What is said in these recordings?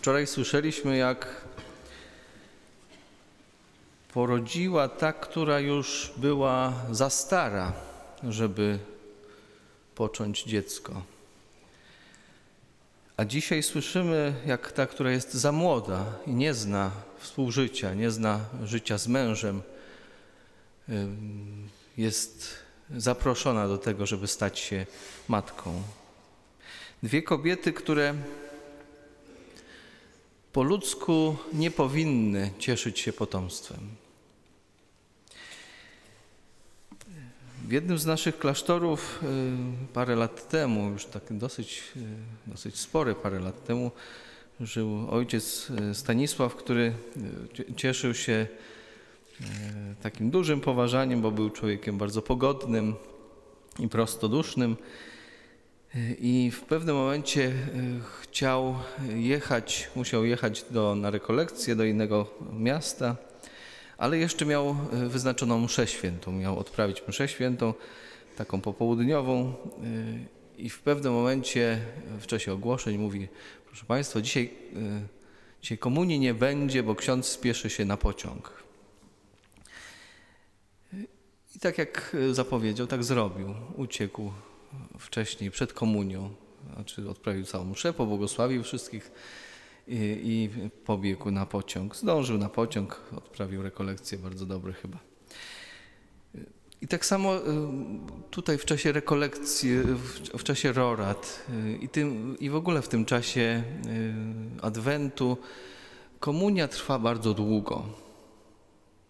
Wczoraj słyszeliśmy, jak porodziła ta, która już była za stara, żeby począć dziecko. A dzisiaj słyszymy, jak ta, która jest za młoda i nie zna współżycia, nie zna życia z mężem, jest zaproszona do tego, żeby stać się matką. Dwie kobiety, które po ludzku nie powinny cieszyć się potomstwem. W jednym z naszych klasztorów parę lat temu, już tak dosyć spore parę lat temu, żył ojciec Stanisław, który cieszył się takim dużym poważaniem, bo był człowiekiem bardzo pogodnym i prostodusznym. I w pewnym momencie musiał jechać na rekolekcję do innego miasta, ale jeszcze miał wyznaczoną mszę świętą, miał odprawić mszę świętą, taką popołudniową. I w pewnym momencie w czasie ogłoszeń mówi: proszę Państwa, dzisiaj komunii nie będzie, bo ksiądz spieszy się na pociąg. I tak jak zapowiedział, tak zrobił. Uciekł wcześniej, przed komunią, znaczy odprawił całą mszę, pobłogosławił wszystkich i pobiegł na pociąg. Zdążył na pociąg, odprawił rekolekcję, bardzo dobry chyba. I tak samo tutaj w czasie rekolekcji, w czasie rorat i w ogóle w tym czasie Adwentu komunia trwa bardzo długo,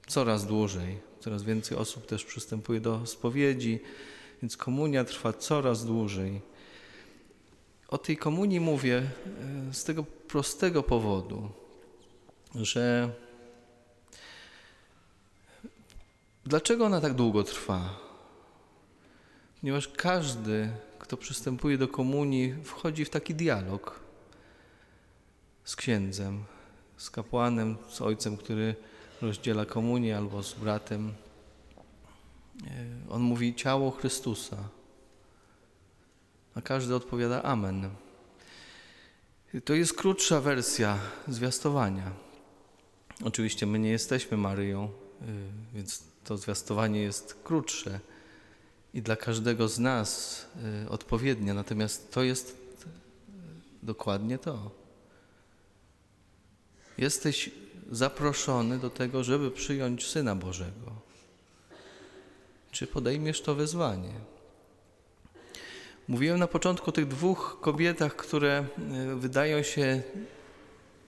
coraz dłużej, coraz więcej osób też przystępuje do spowiedzi. Więc komunia trwa coraz dłużej. O tej komunii mówię z tego prostego powodu, że dlaczego ona tak długo trwa? Ponieważ każdy, kto przystępuje do komunii, wchodzi w taki dialog z księdzem, z kapłanem, z ojcem, który rozdziela komunię, albo z bratem. On mówi ciało Chrystusa, a każdy odpowiada amen. To jest krótsza wersja zwiastowania. Oczywiście my nie jesteśmy Maryją, więc to zwiastowanie jest krótsze i dla każdego z nas odpowiednie, natomiast to jest dokładnie to. Jesteś zaproszony do tego, żeby przyjąć Syna Bożego. Czy podejmiesz to wyzwanie? Mówiłem na początku o tych dwóch kobietach, które wydają się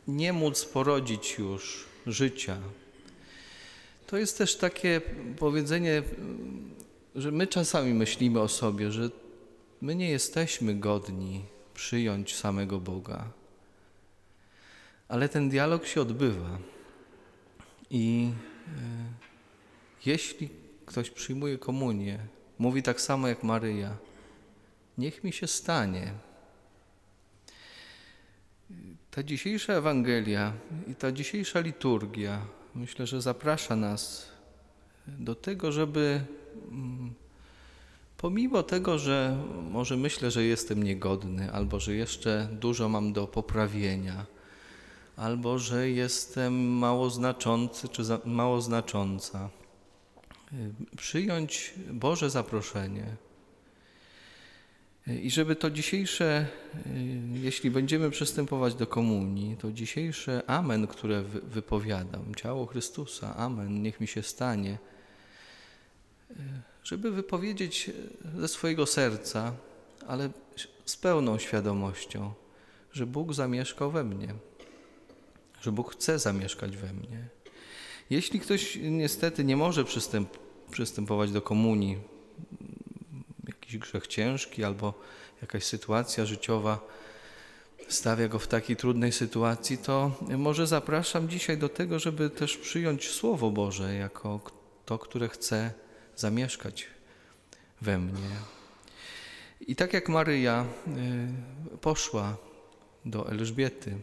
nie móc porodzić już życia. To jest też takie powiedzenie, że my czasami myślimy o sobie, że my nie jesteśmy godni przyjąć samego Boga. Ale ten dialog się odbywa. I jeśli ktoś przyjmuje komunię, mówi tak samo jak Maryja: niech mi się stanie. Ta dzisiejsza Ewangelia i ta dzisiejsza liturgia, myślę, że zaprasza nas do tego, żeby pomimo tego, że może myślę, że jestem niegodny, albo że jeszcze dużo mam do poprawienia, albo że jestem mało znaczący czy mało znacząca, przyjąć Boże zaproszenie. I żeby to dzisiejsze, jeśli będziemy przystępować do komunii, to dzisiejsze amen, które wypowiadam, ciało Chrystusa, amen, niech mi się stanie, żeby wypowiedzieć ze swojego serca, ale z pełną świadomością, że Bóg zamieszkał we mnie, że Bóg chce zamieszkać we mnie. Jeśli ktoś niestety nie może przystępować do komunii, jakiś grzech ciężki albo jakaś sytuacja życiowa stawia go w takiej trudnej sytuacji, to może zapraszam dzisiaj do tego, żeby też przyjąć Słowo Boże jako to, które chce zamieszkać we mnie. I tak jak Maryja poszła do Elżbiety,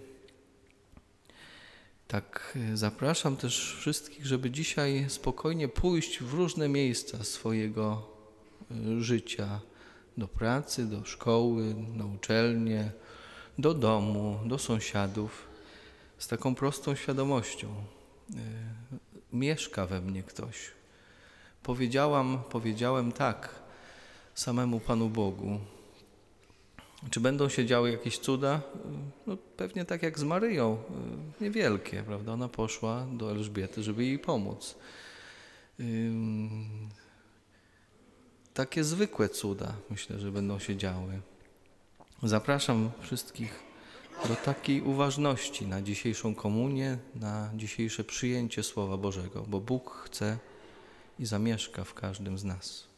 tak zapraszam też wszystkich, żeby dzisiaj spokojnie pójść w różne miejsca swojego życia. Do pracy, do szkoły, na uczelnię, do domu, do sąsiadów. z taką prostą świadomością. Mieszka we mnie ktoś. Powiedziałem tak samemu Panu Bogu. Czy będą się działy jakieś cuda? No, pewnie tak jak z Maryją, niewielkie, prawda? Ona poszła do Elżbiety, żeby jej pomóc. Takie zwykłe cuda, myślę, że będą się działy. Zapraszam wszystkich do takiej uważności na dzisiejszą komunię, na dzisiejsze przyjęcie Słowa Bożego, bo Bóg chce i zamieszka w każdym z nas.